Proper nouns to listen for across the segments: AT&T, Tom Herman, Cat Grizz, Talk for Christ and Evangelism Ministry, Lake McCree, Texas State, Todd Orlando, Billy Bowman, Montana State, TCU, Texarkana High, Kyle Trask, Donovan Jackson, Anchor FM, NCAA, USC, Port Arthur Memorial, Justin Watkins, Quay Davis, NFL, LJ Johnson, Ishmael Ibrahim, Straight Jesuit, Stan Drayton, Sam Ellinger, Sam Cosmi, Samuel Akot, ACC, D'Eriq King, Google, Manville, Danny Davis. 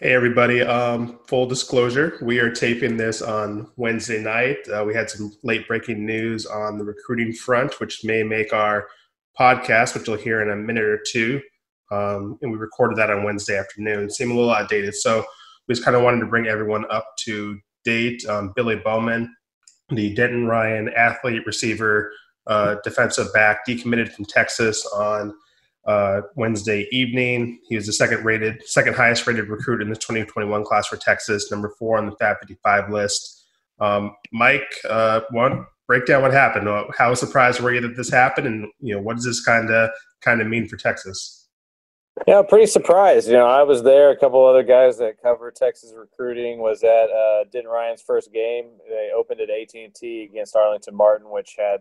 Hey, everybody. Full disclosure, we are taping this on Wednesday night. We had some late breaking news on the recruiting front, which may make our podcast, which you'll hear in a minute or two. And we recorded that on Wednesday afternoon. Seemed a little outdated. So we just kind of wanted to bring everyone up to date. Billy Bowman, the Denton Ryan athlete, receiver, defensive back, decommitted from Texas on Wednesday evening. He was the second highest rated recruit in the 2021 class for Texas, number 4 on the Fab 55 list. Mike, break down what happened. How surprised were you that this happened, and what does this kind of mean for Texas? Yeah, pretty surprised. I was there. A couple other guys that cover Texas recruiting was at Denton Ryan's first game. They opened at AT&T against Arlington Martin, which had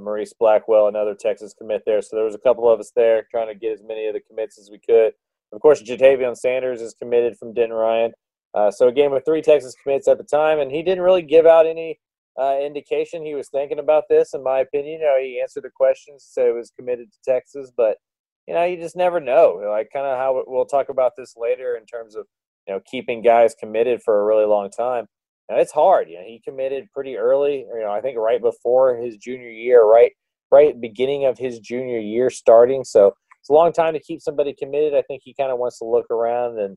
Maurice Blackwell, another Texas commit there. So there was a couple of us there trying to get as many of the commits as we could. Of course, Jatavion Sanders is committed from Denton Ryan. So a game of 3 Texas commits at the time, and he didn't really give out any indication he was thinking about this, in my opinion. He answered the questions, so he was committed to Texas. But, you just never know. Kind of how we'll talk about this later in terms of, keeping guys committed for a really long time. Now, it's hard. He committed pretty early. I think right before his junior year, right beginning of his junior year starting. So it's a long time to keep somebody committed. I think he kind of wants to look around and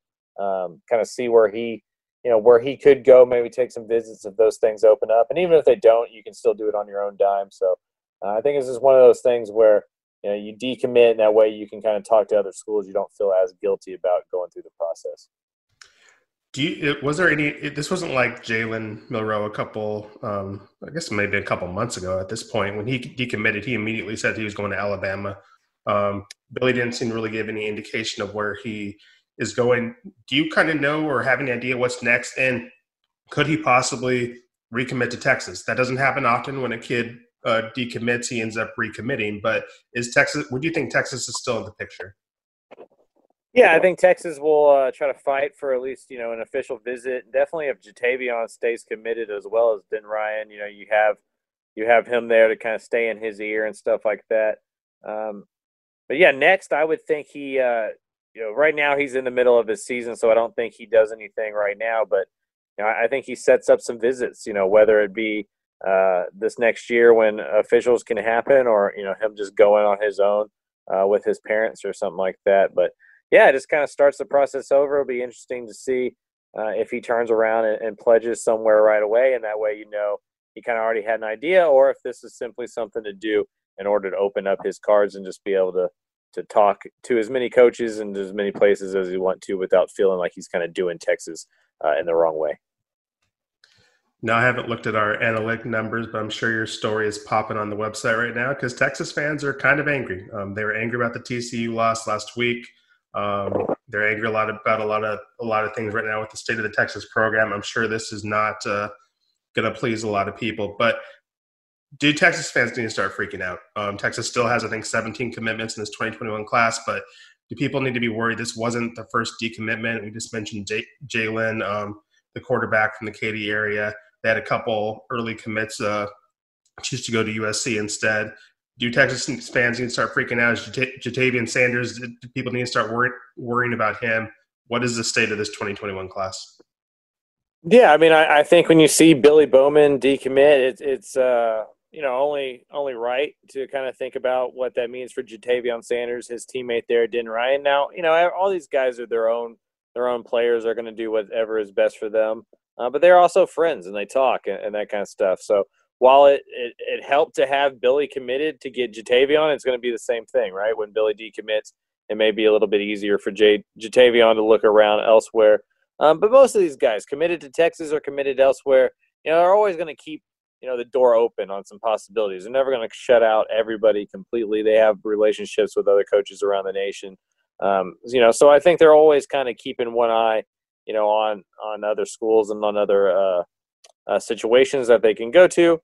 kind of see where he, where he could go. Maybe take some visits if those things open up. And even if they don't, you can still do it on your own dime. So I think this is one of those things where you decommit, and that way you can kind of talk to other schools. You don't feel as guilty about going through the process. This wasn't like Jalen Milroe a couple months ago at this point. When he decommitted, he immediately said he was going to Alabama. Billy didn't seem to really give any indication of where he is going. Do you kind of know or have any idea what's next? And could he possibly recommit to Texas? That doesn't happen often. When a kid decommits, he ends up recommitting. But would you think Texas is still in the picture? Yeah, I think Texas will try to fight for at least, an official visit. Definitely if Jatavion stays committed as well as Denton Ryan, you have him there to kind of stay in his ear and stuff like that. But, yeah, next I would think he right now he's in the middle of his season, so I don't think he does anything right now. But, I think he sets up some visits, whether it be this next year when officials can happen or, him just going on his own with his parents or something like that. But, yeah, it just kind of starts the process over. It'll be interesting to see if he turns around and pledges somewhere right away, and that way he kind of already had an idea, or if this is simply something to do in order to open up his cards and just be able to talk to as many coaches and as many places as he wants to without feeling like he's kind of doing Texas in the wrong way. Now, I haven't looked at our analytic numbers, but I'm sure your story is popping on the website right now because Texas fans are kind of angry. They were angry about the TCU loss last week. They're angry about a lot of things right now with the state of the Texas program. I'm sure this is not going to please a lot of people, but do Texas fans need to start freaking out? Texas still has, I think, 17 commitments in this 2021 class, but do people need to be worried? This wasn't the first decommitment. We just mentioned Jalen, the quarterback from the Katy area. They had a couple early commits choose to go to USC instead. Do Texas fans need to start freaking out? Is Jatavion Sanders, do people need to start worrying about him? What is the state of this 2021 class? Yeah, I think when you see Billy Bowman decommit, it's only right to kind of think about what that means for Jatavion Sanders, his teammate there, Denton Ryan. Now, all these guys are their own players, are going to do whatever is best for them. But they're also friends, and they talk and that kind of stuff. So, while it helped to have Billy committed to get Jatavion, it's going to be the same thing, right? When Billy decommits, it may be a little bit easier for Jatavion to look around elsewhere. But most of these guys committed to Texas or committed elsewhere, are always going to keep, the door open on some possibilities. They're never going to shut out everybody completely. They have relationships with other coaches around the nation. So I think they're always kind of keeping one eye, on other schools and on other situations that they can go to.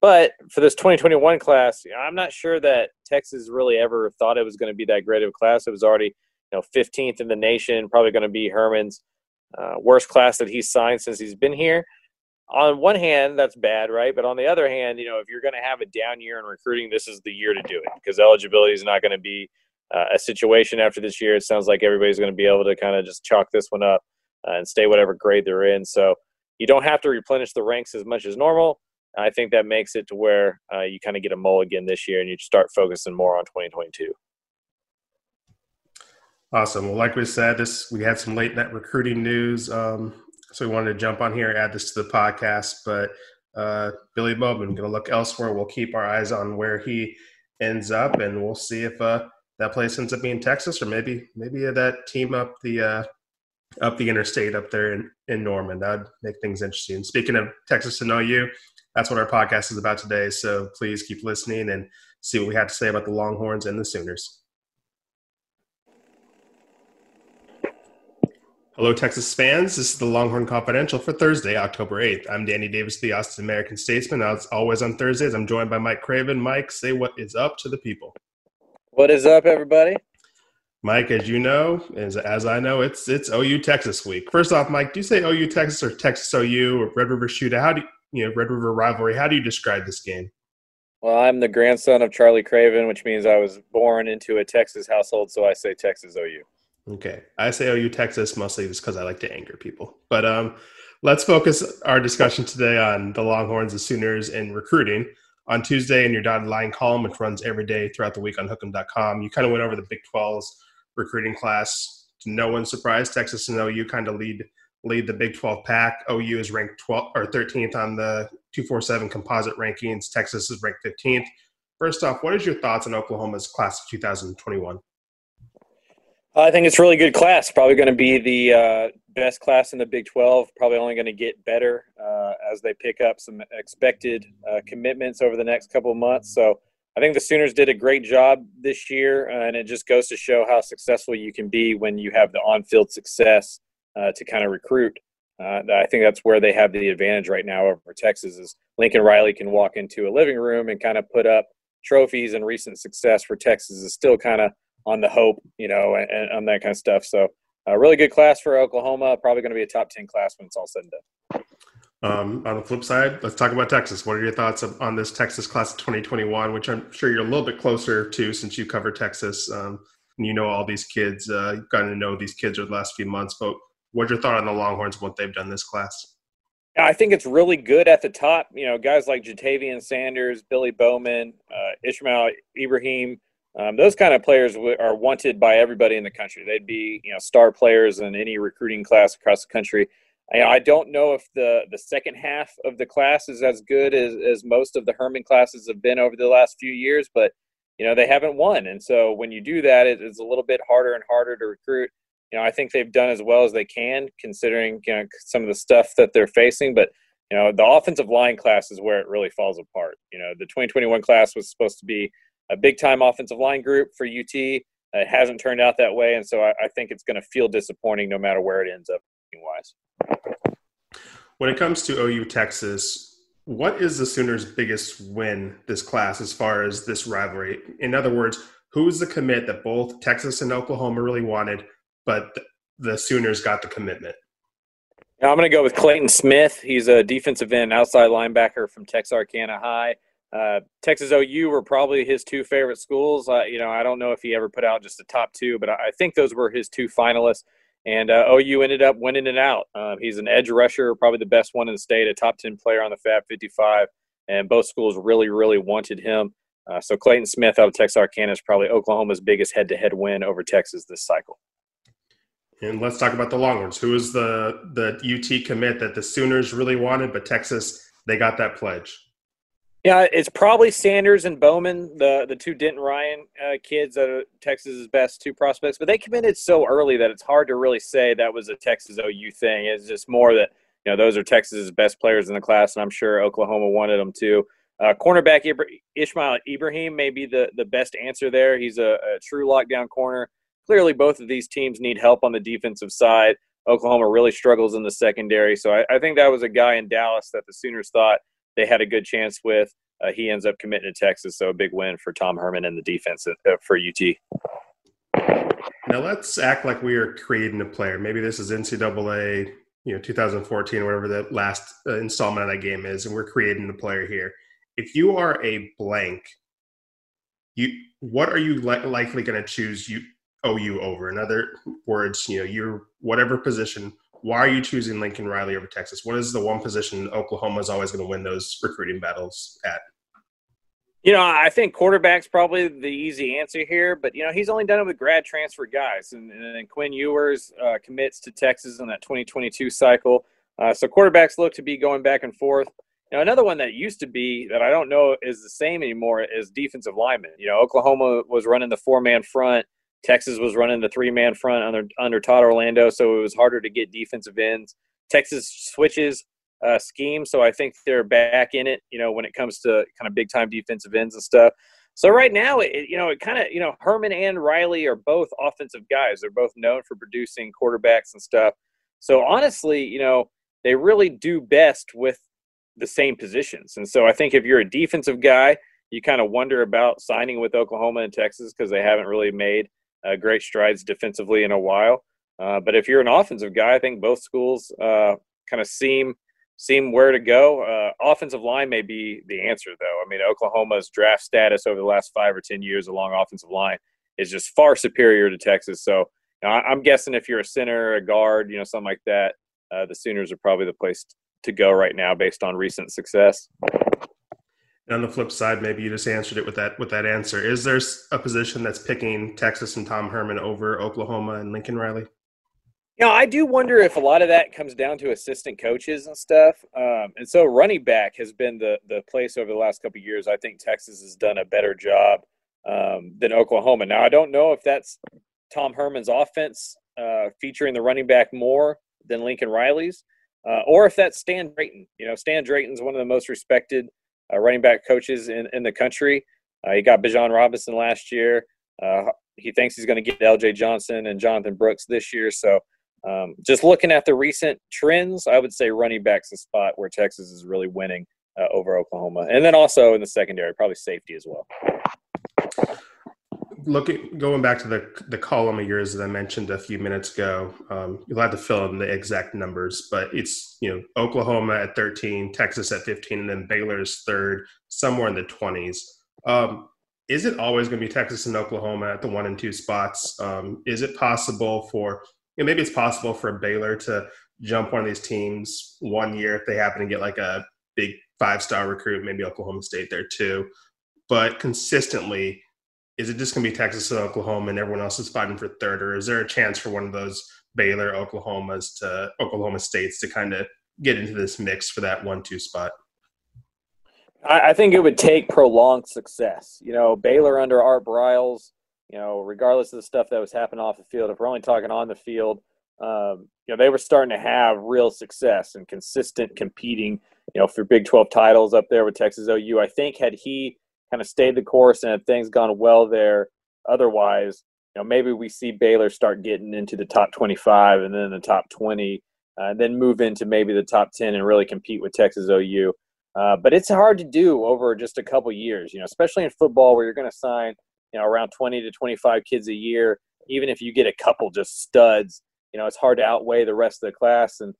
But for this 2021 class, I'm not sure that Texas really ever thought it was going to be that great of a class. It was already, 15th in the nation, probably going to be Herman's worst class that he's signed since he's been here. On one hand, that's bad, right? But on the other hand, if you're going to have a down year in recruiting, this is the year to do it because eligibility is not going to be a situation after this year. It sounds like everybody's going to be able to kind of just chalk this one up and stay whatever grade they're in. So you don't have to replenish the ranks as much as normal. I think that makes it to where you kind of get a mulligan this year and you start focusing more on 2022. Awesome. Well, like we said, we had some late night recruiting news. So we wanted to jump on here and add this to the podcast. But Billy Bowman, going to look elsewhere. We'll keep our eyes on where he ends up, and we'll see if that place ends up being Texas, or maybe that team up the interstate up there in Norman. That would make things interesting. Speaking of Texas and OU, that's what our podcast is about today. So please keep listening and see what we have to say about the Longhorns and the Sooners. Hello, Texas fans. This is the Longhorn Confidential for Thursday, October 8th. I'm Danny Davis, the Austin American Statesman. As always on Thursdays, I'm joined by Mike Craven. Mike, say what is up to the people. What is up, everybody? Mike, as you know, as I know, it's OU Texas week. First off, Mike, do you say OU Texas or Texas OU or Red River Shootout? Red River rivalry. How do you describe this game? Well, I'm the grandson of Charlie Craven, which means I was born into a Texas household, so I say Texas OU. Okay. I say OU Texas mostly just because I like to anger people. But let's focus our discussion today on the Longhorns, the Sooners, and recruiting. On Tuesday in your Dotted Line column, which runs every day throughout the week on Hook'em.com, you kind of went over the Big 12's recruiting class. To no one's surprise, Texas and OU kind of lead the Big 12 pack. OU is ranked 12th or 13th on the 247 composite rankings. Texas is ranked 15th. First off, what is your thoughts on Oklahoma's class of 2021? I think it's a really good class. Probably going to be the best class in the Big 12. Probably only going to get better as they pick up some expected commitments over the next couple of months. So I think the Sooners did a great job this year, and it just goes to show how successful you can be when you have the on-field success to kind of recruit. I think that's where they have the advantage right now over Texas is Lincoln Riley can walk into a living room and kind of put up trophies, and recent success for Texas is still kind of on the hope, and on that kind of stuff. So a really good class for Oklahoma, probably going to be a top 10 class when it's all said and done. On the flip side, let's talk about Texas. What are your thoughts on this Texas class of 2021, which I'm sure you're a little bit closer to since you cover Texas, and all these kids, you've gotten to know these kids over the last few months, but what's your thought on the Longhorns, what they've done this class? I think it's really good at the top. Guys like Jatavion Sanders, Billy Bowman, Ishmael Ibrahim, those kind of players are wanted by everybody in the country. They'd be, star players in any recruiting class across the country. I don't know if the second half of the class is as good as most of the Herman classes have been over the last few years, but, they haven't won. And so when you do that, it's a little bit harder and harder to recruit. I think they've done as well as they can considering, some of the stuff that they're facing. But, the offensive line class is where it really falls apart. The 2021 class was supposed to be a big-time offensive line group for UT. It hasn't turned out that way, and so I think it's going to feel disappointing no matter where it ends up wise. When it comes to OU Texas, what is the Sooners' biggest win this class as far as this rivalry? In other words, who's the commit that both Texas and Oklahoma really wanted, but the Sooners got the commitment? Now I'm going to go with Clayton Smith. He's a defensive end outside linebacker from Texarkana High. Texas OU were probably his two favorite schools. I don't know if he ever put out just the top two, but I think those were his two finalists. And OU ended up winning it out. He's an edge rusher, probably the best one in the state, a top 10 player on the Fab 55. And both schools really, really wanted him. So Clayton Smith out of Texarkana is probably Oklahoma's biggest head-to-head win over Texas this cycle. And let's talk about the Longhorns. Who is the UT commit that the Sooners really wanted, but Texas, they got that pledge? Yeah, it's probably Sanders and Bowman, the two Denton Ryan kids that are Texas's best two prospects. But they committed so early that it's hard to really say that was a Texas OU thing. It's just more that, those are Texas's best players in the class, and I'm sure Oklahoma wanted them too. Cornerback Ishmael Ibrahim may be the best answer there. He's a true lockdown corner. Clearly, both of these teams need help on the defensive side. Oklahoma really struggles in the secondary. So I think that was a guy in Dallas that the Sooners thought they had a good chance with. He ends up committing to Texas, so a big win for Tom Herman and the defense for UT. Now let's act like we are creating a player. Maybe this is NCAA, 2014, whatever the last installment of that game is, and we're creating a player here. If you are a blank, what are you likely going to choose OU over? In other words, you're whatever position, why are you choosing Lincoln Riley over Texas? What is the one position Oklahoma is always going to win those recruiting battles at? I think quarterback's probably the easy answer here, but, he's only done it with grad transfer guys. And Quinn Ewers commits to Texas in that 2022 cycle. So quarterbacks look to be going back and forth. Another one that used to be that I don't know is the same anymore is defensive linemen. Oklahoma was running the four-man front. Texas was running the three-man front under Todd Orlando, so it was harder to get defensive ends. Texas switches scheme, so I think they're back in it, when it comes to kind of big-time defensive ends and stuff. So right now, Herman and Riley are both offensive guys. They're both known for producing quarterbacks and stuff. So honestly, they really do best with the same positions. And so I think if you're a defensive guy, you kind of wonder about signing with Oklahoma and Texas because they haven't really made great strides defensively in a while. But if you're an offensive guy, I think both schools kind of seem where to go. Offensive line may be the answer, though. I mean, Oklahoma's draft status over the last 5 or 10 years along offensive line is just far superior to Texas. So I'm guessing if you're a center, a guard, something like that, the Sooners are probably the place to go right now based on recent success. And on the flip side, maybe you just answered it with that answer. Is there a position that's picking Texas and Tom Herman over Oklahoma and Lincoln Riley? I do wonder if a lot of that comes down to assistant coaches and stuff. And so running back has been the place over the last couple of years. I think Texas has done a better job than Oklahoma. Now, I don't know if that's Tom Herman's offense featuring the running back more than Lincoln Riley's, or if that's Stan Drayton. Stan Drayton's one of the most respected running back coaches in the country. He got Bijan Robinson last year. He thinks he's going to get LJ Johnson and Jonathan Brooks this year. So just looking at the recent trends, I would say running back's the spot where Texas is really winning over Oklahoma. And then also in the secondary, probably safety as well. Going back to the column of yours that I mentioned a few minutes ago, you'll have to fill in the exact numbers, but it's, Oklahoma at 13, Texas at 15, and then Baylor's third, somewhere in the 20s. Is it always going to be Texas and Oklahoma at the 1 and 2 spots? Is it possible for, maybe it's possible for Baylor to jump one of these teams one year if they happen to get like a big 5-star recruit, maybe Oklahoma State there too, but consistently, is it just going to be Texas and Oklahoma and everyone else is fighting for third, or is there a chance for one of those Baylor, Oklahoma States to kind of get into this mix for that 1-2 spot? I think it would take prolonged success. Baylor under Art Briles, regardless of the stuff that was happening off the field, if we're only talking on the field, they were starting to have real success and consistent competing, for Big 12 titles up there with Texas OU. I think had he kind of stayed the course and had things gone well there otherwise, maybe we see Baylor start getting into the top 25 and then the top 20, and then move into maybe the top 10 and really compete with Texas OU. But it's hard to do over just a couple years, especially in football where you're going to sign, around 20 to 25 kids a year. Even if you get a couple just studs, it's hard to outweigh the rest of the class. And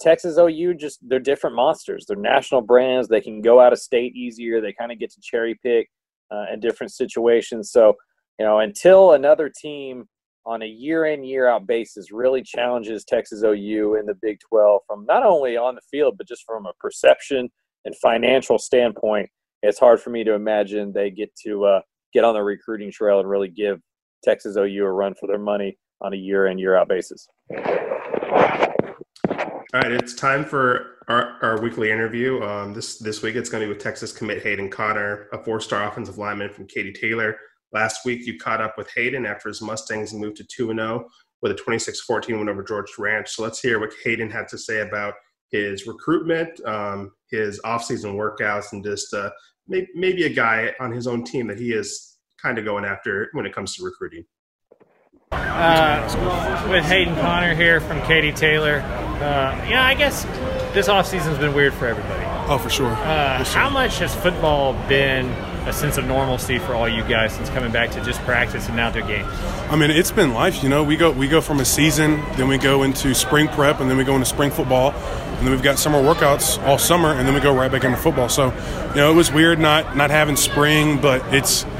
Texas OU, they're different monsters. They're national brands. They can go out of state easier. They kind of get to cherry pick in different situations. So, until another team on a year-in, year-out basis really challenges Texas OU in the Big 12 from not only on the field but just from a perception and financial standpoint, it's hard for me to imagine they get to get on the recruiting trail and really give Texas OU a run for their money on a year-in, year-out basis. All right, it's time for our weekly interview. This week it's going to be with Texas commit Hayden Conner, a 4-star offensive lineman from Katy Taylor. Last week you caught up with Hayden after his Mustangs moved to 2-0 with a 26-14 win over George Ranch. So let's hear what Hayden had to say about his recruitment, his offseason workouts, and just maybe a guy on his own team that he is kind of going after when it comes to recruiting. With Hayden Conner here from Katy Taylor. I guess this offseason's been weird for everybody. Oh, for sure. How much has football been a sense of normalcy for all you guys since coming back to just practice and now to games? I mean, it's been life. We go from a season, then we go into spring prep, and then we go into spring football, and then we've got summer workouts all summer, and then we go right back into football. So, it was weird not having spring, but it's –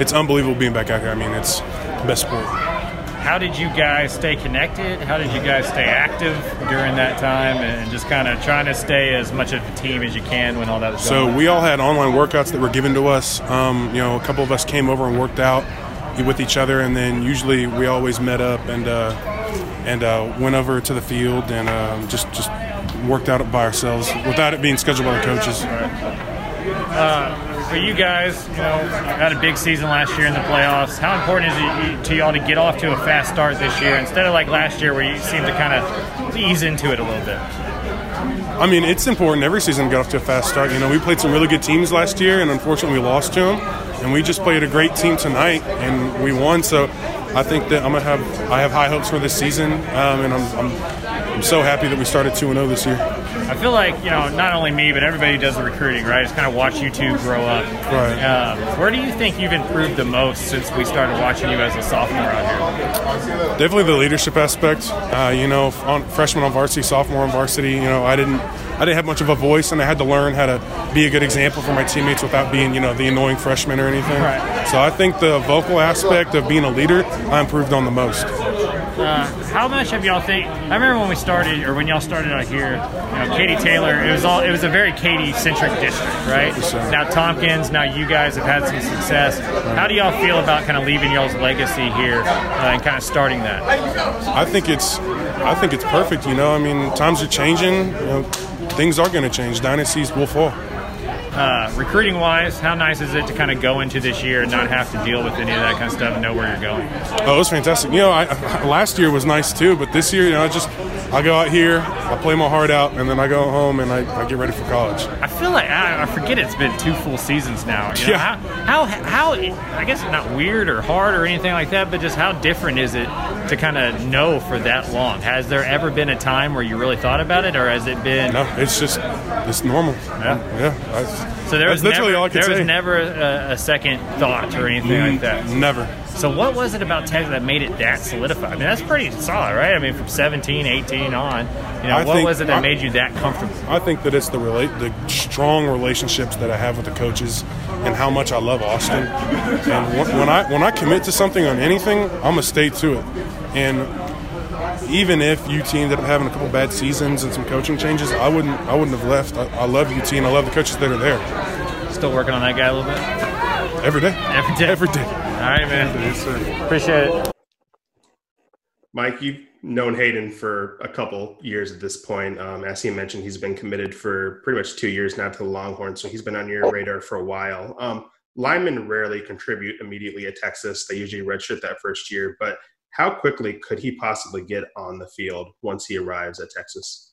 it's unbelievable being back out here. I mean, it's the best sport. How did you guys stay connected? How did you guys stay active during that time and just kind of trying to stay as much of a team as you can when all that was going on? So we all had online workouts that were given to us. You know, a couple of us came over and worked out with each other, and then usually we always met up and went over to the field and just worked out by ourselves without it being scheduled by the coaches. For you guys, you know, had a big season last year in the playoffs. How important is it to y'all to get off to a fast start this year instead of like last year where you seemed to kind of ease into it a little bit? I mean, it's important every season to get off to a fast start. You know, we played some really good teams last year, and unfortunately we lost to them. And we just played a great team tonight, and we won. So I think that I have high hopes for this season, and I'm so happy that we started 2-0 this year. I feel like, you know, not only me, but everybody who does the recruiting, right? It's kind of watch you two grow up. Right. Where do you think you've improved the most since we started watching you as a sophomore out here? Definitely the leadership aspect. You know, freshman on varsity, sophomore on varsity. You know, I didn't have much of a voice, and I had to learn how to be a good example for my teammates without being, you know, the annoying freshman or anything. Right. So I think the vocal aspect of being a leader, I improved on the most. How much have y'all think? I remember when we started, or when y'all started out here, you know, Katy Taylor. It was a very Katy-centric district, right? Now Tompkins. Now you guys have had some success. Right. How do y'all feel about kind of leaving y'all's legacy here and kind of starting that? I think it's perfect. You know, I mean, times are changing. You know, things are going to change. Dynasties will fall. Recruiting wise, how nice is it to kind of go into this year and not have to deal with any of that kind of stuff and know where you're going? Oh, it was fantastic. You know, last year was nice too, but this year, you know, I go out here, I play my heart out, and then I go home and I get ready for college. I feel like I forget it's been 2 full seasons now. You know, yeah. How I guess not weird or hard or anything like that, but just how different is it to kind of know for that long? Has there ever been a time where you really thought about it, or has it been? No, it's just it's normal. Yeah. So there was never a second thought or anything like that. Never. So what was it about Texas that made it that solidified? I mean, that's pretty solid, right? I mean, from 17, 18 on, you know, what was it that made you that comfortable? I think that it's the strong relationships that I have with the coaches and how much I love Austin. And when I commit to something on anything, I'm going to stay to it. And even if UT ended up having a couple bad seasons and some coaching changes, I wouldn't have left. I love UT and I love the coaches that are there. Still working on that guy a little bit? Every day. All right, man. Yes, sir. Appreciate it. Mike, you've known Hayden for a couple years at this point. As he mentioned, he's been committed for pretty much 2 years now to the Longhorns, so he's been on your radar for a while. Linemen rarely contribute immediately at Texas. They usually redshirt that first year, but how quickly could he possibly get on the field once he arrives at Texas?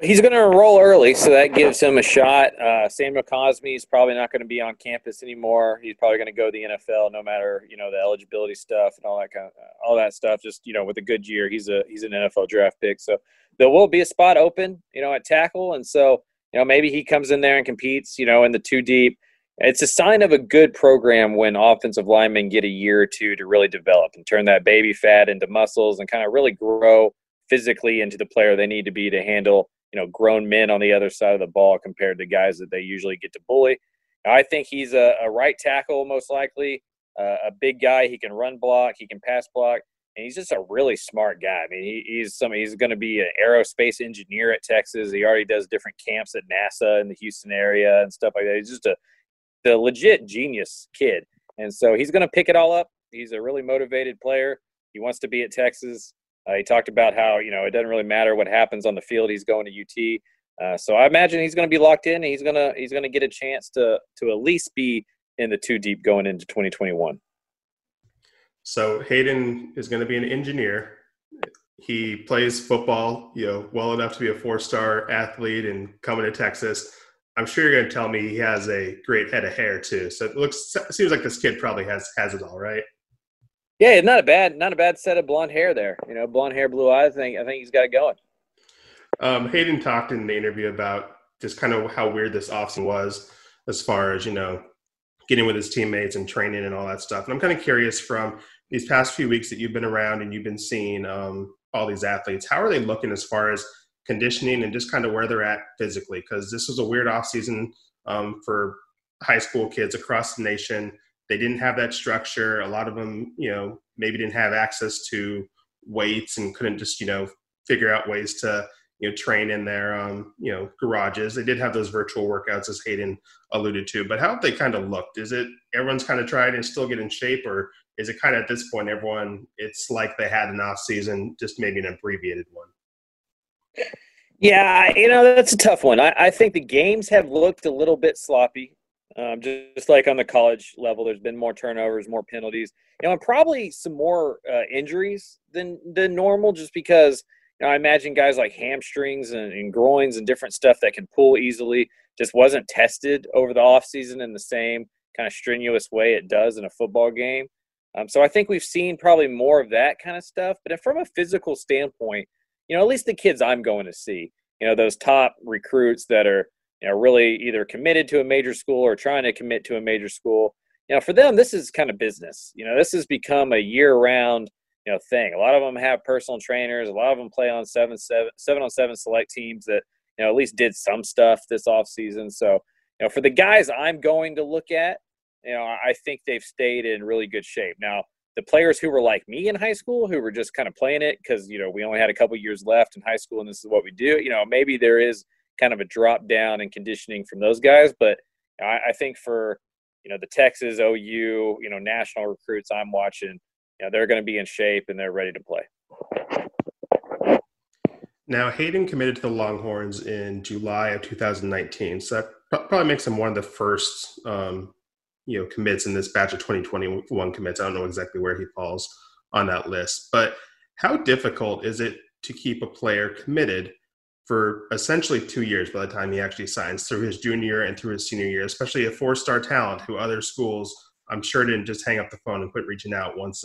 He's going to enroll early, so that gives him a shot. Sam Cosmi is probably not going to be on campus anymore. He's probably going to go to the NFL, no matter, you know, the eligibility stuff and all that kind of all that stuff. Just, you know, with a good year, he's an NFL draft pick, so there will be a spot open, you know, at tackle, and so, you know, maybe he comes in there and competes, you know, in the 2 deep. It's a sign of a good program when offensive linemen get a year or two to really develop and turn that baby fat into muscles and kind of really grow physically into the player they need to be to handle, you know, grown men on the other side of the ball compared to guys that they usually get to bully. Now, I think he's a right tackle, most likely, a big guy. He can run block, he can pass block, and he's just a really smart guy. I mean, he's going to be an aerospace engineer at Texas. He already does different camps at NASA in the Houston area and stuff like that. He's just the legit genius kid. And so he's going to pick it all up. He's a really motivated player. He wants to be at Texas. He talked about how, you know, it doesn't really matter what happens on the field. He's going to UT. So I imagine he's going to be locked in, and he's going to get a chance to at least be in the 2 deep going into 2021. So Hayden is going to be an engineer. He plays football, you know, well enough to be a 4-star athlete and coming to Texas. I'm sure you're going to tell me he has a great head of hair too. So it seems like this kid probably has it all, right? Yeah, not a bad set of blonde hair there. You know, blonde hair, blue eyes. I think he's got it going. Hayden talked in the interview about just kind of how weird this offseason was, as far as, you know, getting with his teammates and training and all that stuff. And I'm kind of curious, from these past few weeks that you've been around and you've been seeing all these athletes, how are they looking as far as conditioning and just kind of where they're at physically? Because this was a weird offseason for high school kids across the nation. They didn't have that structure. A lot of them, you know, maybe didn't have access to weights and couldn't just, you know, figure out ways to, you know, train in their, you know, garages. They did have those virtual workouts, as Hayden alluded to. But how have they kind of looked? Is it everyone's kind of tried and still get in shape, or is it kind of at this point everyone, it's like they had an off season, just maybe an abbreviated one? Yeah, you know, that's a tough one. I think the games have looked a little bit sloppy. Just like on the college level, there's been more turnovers, more penalties, you know, and probably some more injuries than normal, just because, you know, I imagine guys like hamstrings and groins and different stuff that can pull easily just wasn't tested over the offseason in the same kind of strenuous way it does in a football game. So I think we've seen probably more of that kind of stuff. But from a physical standpoint, you know, at least the kids I'm going to see, you know, those top recruits that are, you know, really either committed to a major school or trying to commit to a major school, you know, for them, this is kind of business. You know, this has become a year-round, you know, thing. A lot of them have personal trainers. A lot of them play on seven on seven select teams that, you know, at least did some stuff this offseason. So, you know, for the guys I'm going to look at, you know, I think they've stayed in really good shape. Now, the players who were like me in high school, who were just kind of playing it because, you know, we only had a couple years left in high school and this is what we do, you know, maybe there is kind of a drop down in conditioning from those guys. But I think for, you know, the Texas, OU, you know, national recruits I'm watching, you know, they're going to be in shape and they're ready to play. Now, Hayden committed to the Longhorns in July of 2019. So that probably makes him one of the first, you know, commits in this batch of 2021 commits. I don't know exactly where he falls on that list, but how difficult is it to keep a player committed for essentially 2 years by the time he actually signs, through his junior and through his senior year, especially a four-star talent who other schools, I'm sure, didn't just hang up the phone and quit reaching out once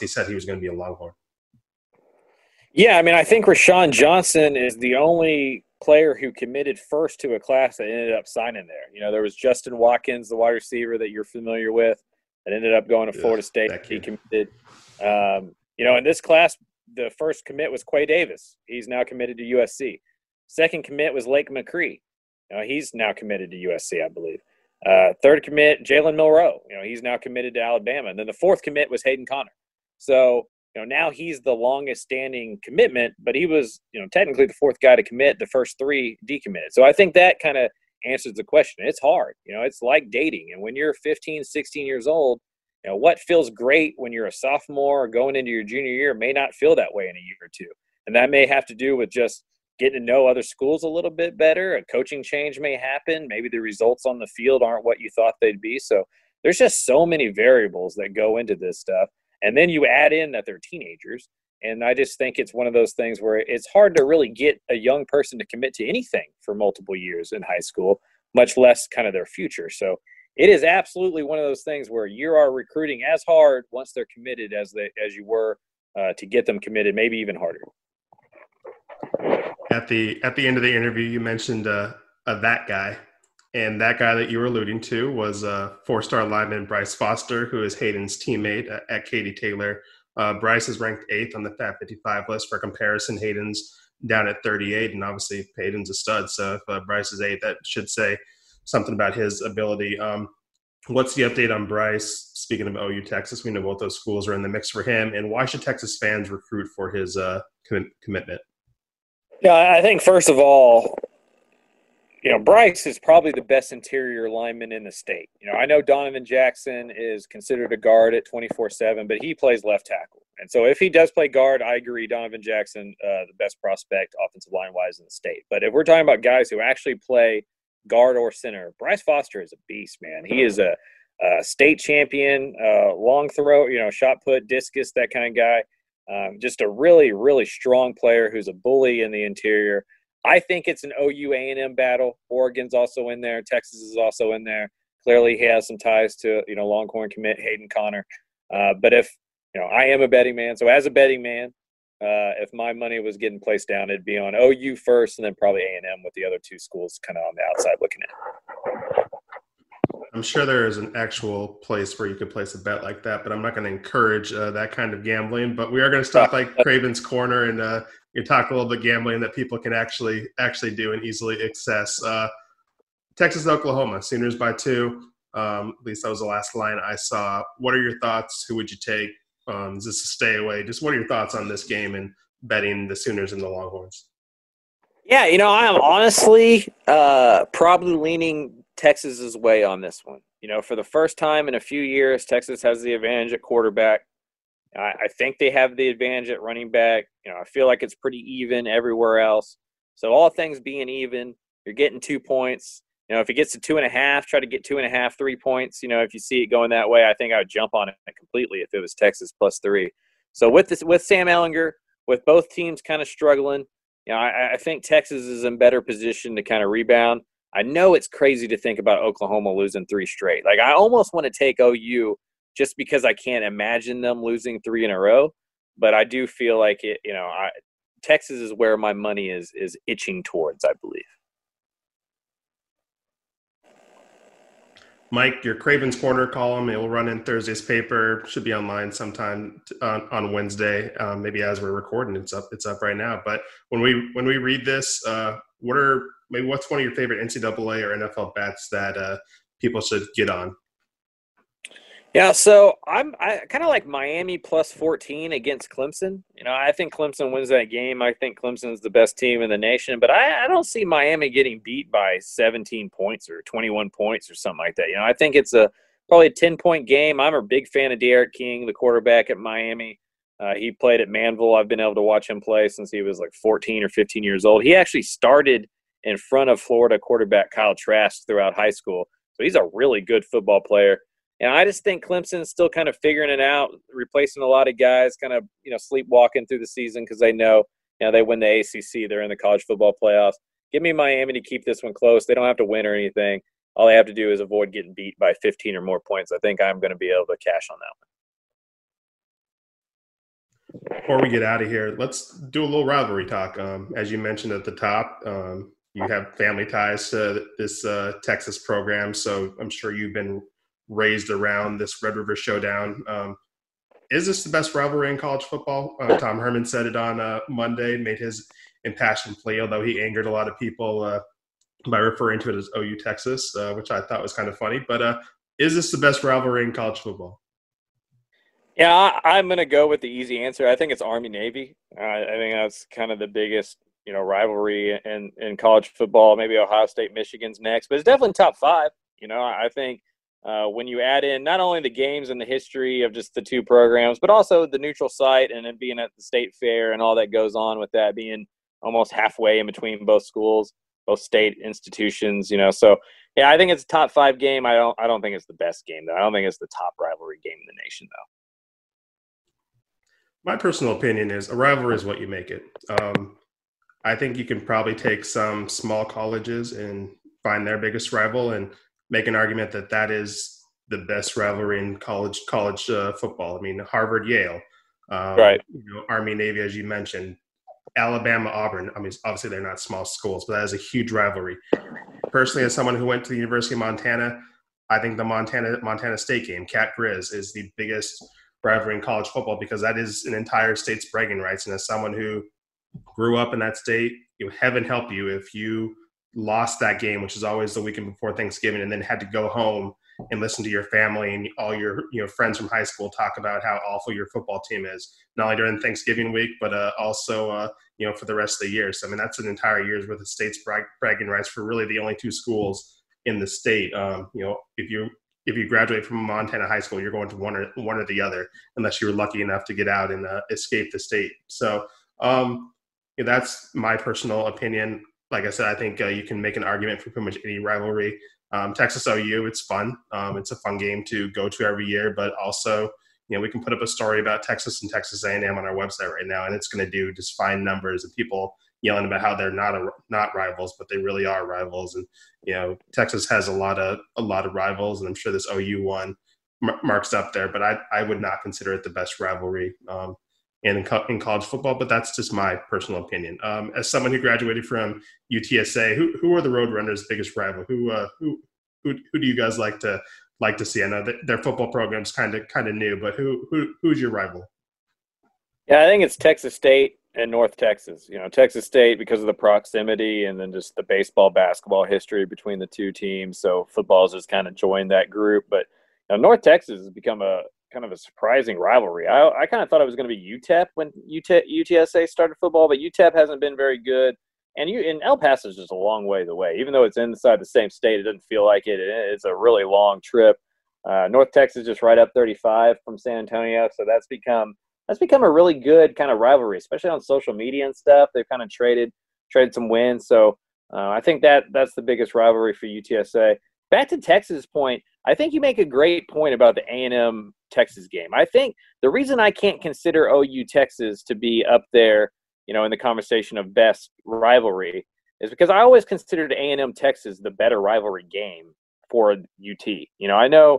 he said he was going to be a Longhorn? Yeah, I mean, I think Rashawn Johnson is the only player who committed first to a class that ended up signing there. You know, there was Justin Watkins, the wide receiver that you're familiar with, that ended up going to Florida State. He committed. You know, in this class, the first commit was Quay Davis. He's now committed to USC. Second commit was Lake McCree. You know, he's now committed to USC, I believe. Third commit, Jalen Milroe. You know, he's now committed to Alabama. And then the fourth commit was Hayden Conner. So, you know, now he's the longest standing commitment, but he was, you know, technically the fourth guy to commit. The first three decommitted. So I think that kind of answers the question. It's hard. You know, it's like dating. And when you're 15, 16 years old, you know, what feels great when you're a sophomore or going into your junior year may not feel that way in a year or two. And that may have to do with just getting to know other schools a little bit better. A coaching change may happen. Maybe the results on the field aren't what you thought they'd be. So there's just so many variables that go into this stuff. And then you add in that they're teenagers. And I just think it's one of those things where it's hard to really get a young person to commit to anything for multiple years in high school, much less kind of their future. So it is absolutely one of those things where you are recruiting as hard once they're committed as you were to get them committed, maybe even harder. At the end of the interview, you mentioned that guy, and that guy that you were alluding to was four-star lineman Bryce Foster, who is Hayden's teammate at Katy Taylor. Bryce is ranked 8th on the Fab 55 list for comparison. Hayden's down at 38, and obviously Hayden's a stud. So if Bryce is 8, that should say something about his ability. What's the update on Bryce? Speaking of OU Texas, we know both those schools are in the mix for him. And why should Texas fans recruit for his commitment? Yeah, I think first of all, you know, Bryce is probably the best interior lineman in the state. You know, I know Donovan Jackson is considered a guard at 24/7, but he plays left tackle. And so if he does play guard, I agree, Donovan Jackson, the best prospect offensive line-wise in the state. But if we're talking about guys who actually play guard or center, Bryce Foster is a beast, man. He is a state champion, long throw, you know, shot put, discus, that kind of guy. Just a really, really strong player who's a bully in the interior. I think it's an OU A&M battle. Oregon's also in there. Texas is also in there. Clearly he has some ties to, you know, Longhorn commit Hayden Conner. But if, you know, I am a betting man. So as a betting man, if my money was getting placed down, it'd be on OU first and then probably A&M, with the other two schools kind of on the outside looking in. I'm sure there is an actual place where you could place a bet like that, but I'm not going to encourage that kind of gambling. But we are going to stop like Craven's Corner and you talk a little bit gambling that people can actually do and easily access. Texas, Oklahoma, Sooners by 2. At least that was the last line I saw. What are your thoughts? Who would you take? Is this a stay away? Just what are your thoughts on this game and betting the Sooners and the Longhorns? Yeah, you know, I am honestly probably leaning Texas's way on this one. You know, for the first time in a few years, Texas has the advantage at quarterback. I think they have the advantage at running back. You know, I feel like it's pretty even everywhere else. So all things being even, you're getting 2 points. You know, if it gets to 2.5, try to get 2.5, 3 points. You know, if you see it going that way, I think I would jump on it completely if it was Texas plus 3. So with this, with Sam Ellinger, with both teams kind of struggling, you know, I think Texas is in better position to kind of rebound. I know it's crazy to think about Oklahoma losing 3 straight. Like, I almost want to take OU just because I can't imagine them losing 3 in a row. But I do feel like it. You know, Texas is where my money is itching towards, I believe. Mike, your Craven's Corner column, it will run in Thursday's paper, should be online sometime on Wednesday, maybe as we're recording. It's up right now. But when we read this, what's one of your favorite NCAA or NFL bets that people should get on? Yeah, so I kind of like Miami plus 14 against Clemson. You know, I think Clemson wins that game. I think Clemson's the best team in the nation, but I don't see Miami getting beat by 17 points or 21 points or something like that. You know, I think it's probably a 10-point game. I'm a big fan of D'Eriq King, the quarterback at Miami. He played at Manville. I've been able to watch him play since he was like 14 or 15 years old. He actually started in front of Florida quarterback Kyle Trask throughout high school. So he's a really good football player. And I just think Clemson's still kind of figuring it out, replacing a lot of guys, kind of, you know, sleepwalking through the season because they know, you know, they win the ACC, they're in the college football playoffs. Give me Miami to keep this one close. They don't have to win or anything. All they have to do is avoid getting beat by 15 or more points. I think I'm going to be able to cash on that one. Before we get out of here, let's do a little rivalry talk. As you mentioned at the top, you have family ties to this Texas program, so I'm sure you've been raised around this Red River Showdown. Is this the best rivalry in college football? Tom Herman said it on Monday, made his impassioned plea, although he angered a lot of people by referring to it as OU Texas, which I thought was kind of funny. But is this the best rivalry in college football? Yeah, I'm going to go with the easy answer. I think it's Army-Navy. I think that's kind of the biggest, you know, rivalry in college football. Maybe Ohio State, Michigan's next, but it's definitely top 5. You know, I think when you add in not only the games and the history of just the two programs, but also the neutral site and then being at the state fair and all that goes on with that, being almost halfway in between both schools, both state institutions, you know. So, yeah, I think it's a top 5 game. I don't think it's the best game, though. I don't think it's the top rivalry game in the nation, though. My personal opinion is a rivalry is what you make it. I think you can probably take some small colleges and find their biggest rival and make an argument that that is the best rivalry in college football. I mean, Harvard, Yale, right? You know, Army, Navy, as you mentioned, Alabama, Auburn. I mean, obviously they're not small schools, but that is a huge rivalry. Personally, as someone who went to the University of Montana, I think the Montana State game, Cat Grizz, is the biggest rivalry in college football because that is an entire state's bragging rights. And as someone who grew up in that state, you know, heaven help you if you lost that game, which is always the weekend before Thanksgiving, and then had to go home and listen to your family and all your, you know, friends from high school talk about how awful your football team is, not only during Thanksgiving week, but also, you know, for the rest of the year. So, I mean, that's an entire year's worth of state's bragging rights for really the only two schools in the state. You know, if you graduate from Montana high school, you're going to one or the other, unless you were lucky enough to get out and escape the state. So that's my personal opinion. Like I said, I think you can make an argument for pretty much any rivalry. Texas OU, it's fun. It's a fun game to go to every year, but also, you know, we can put up a story about Texas and Texas A&M on our website right now, and it's going to do just fine numbers and people yelling about how they're not rivals, but they really are rivals. And, you know, Texas has a lot of rivals, and I'm sure this OU one marks up there, but I would not consider it the best rivalry in college football, but that's just my personal opinion. As someone who graduated from UTSA, who are the Roadrunners' biggest rival? Who do you guys like to see? I know that their football program's kind of new, but who's your rival? Yeah, I think it's Texas State. and North Texas. You know, Texas State, because of the proximity and then just the baseball, basketball history between the two teams. So football's just kind of joined that group. But you know, North Texas has become a kind of a surprising rivalry. I kind of thought it was going to be UTEP when UTSA started football, but UTEP hasn't been very good. And El Paso is just a long ways away. Even though it's inside the same state, it doesn't feel like it. It's a really long trip. North Texas just right up 35 from San Antonio, so that's become a really good kind of rivalry, especially on social media and stuff. They've kind of traded some wins, so I think that's the biggest rivalry for UTSA. Back to Texas' point, I think you make a great point about the A&M Texas game. I think the reason I can't consider OU Texas to be up there, you know, in the conversation of best rivalry, is because I always considered A&M Texas the better rivalry game for UT. You know, I know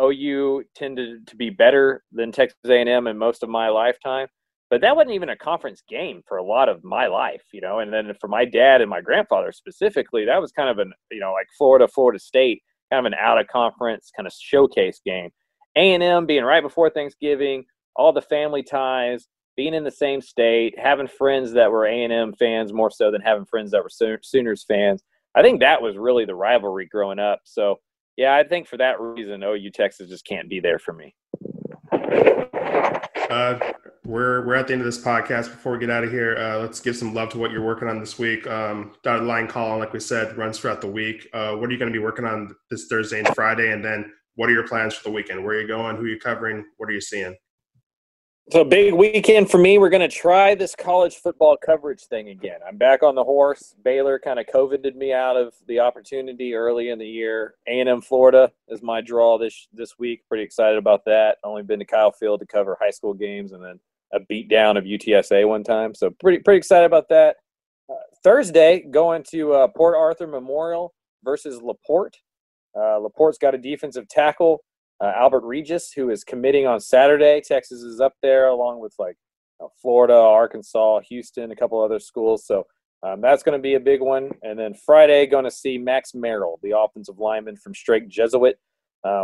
OU tended to be better than Texas A&M in most of my lifetime, but that wasn't even a conference game for a lot of my life, you know. And then for my dad and my grandfather specifically, that was kind of an, you know, like Florida State, kind of an out-of-conference kind of showcase game. A&M being right before Thanksgiving, all the family ties, being in the same state, having friends that were A&M fans more so than having friends that were Sooners fans. I think that was really the rivalry growing up. So, yeah, I think for that reason, OU Texas just can't be there for me. We're at the end of this podcast. Before we get out of here, let's give some love to what you're working on this week. Dotted line column, like we said, runs throughout the week. What are you going to be working on this Thursday and Friday? And then what are your plans for the weekend? Where are you going? Who are you covering? What are you seeing? So big weekend for me. We're going to try this college football coverage thing again. I'm back on the horse. Baylor kind of COVIDed me out of the opportunity early in the year. A&M Florida is my draw this week. Pretty excited about that. Only been to Kyle Field to cover high school games and then a beatdown of UTSA one time. So pretty excited about that. Thursday, going to Port Arthur Memorial versus LaPorte. LaPorte's got a defensive tackle. Albert Regis, who is committing on Saturday. Texas is up there along with, like, you know, Florida, Arkansas, Houston, a couple other schools. So that's going to be a big one. And then Friday, going to see Max Merrill, the offensive lineman from Straight Jesuit.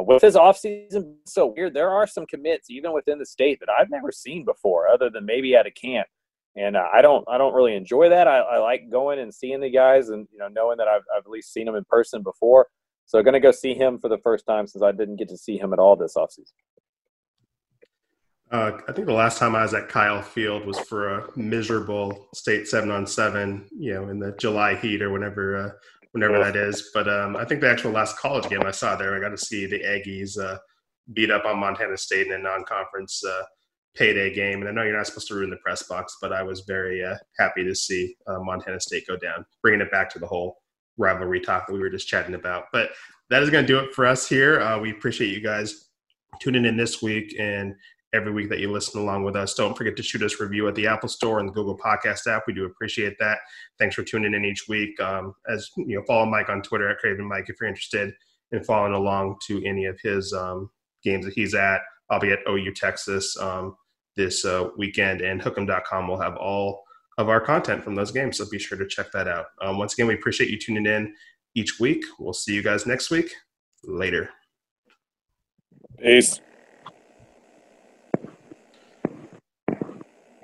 With his offseason, so weird, there are some commits even within the state that I've never seen before other than maybe at a camp. And I don't really enjoy that. I like going and seeing the guys and, you know, knowing that I've at least seen them in person before. So I'm going to go see him for the first time since I didn't get to see him at all this offseason. I think the last time I was at Kyle Field was for a miserable state 7-on-7, you know, in the July heat or whenever that is. But I think the actual last college game I saw there, I got to see the Aggies beat up on Montana State in a non-conference payday game. And I know you're not supposed to ruin the press box, but I was very happy to see Montana State go down, bringing it back to the whole rivalry talk that we were just chatting about. But that is going to do it for us here. We appreciate you guys tuning in this week and every week that you listen along with us. Don't forget to shoot us a review at the Apple Store and the Google Podcast app. We do appreciate that. Thanks for tuning in each week. As you know, follow Mike on Twitter at Craven Mike if you're interested in following along to any of his games that he's at. I'll be at OU Texas this weekend, and Hook'em.com will have all of our content from those games, so be sure to check that out. Once again, we appreciate you tuning in each week. We'll see you guys next week. Later. Peace.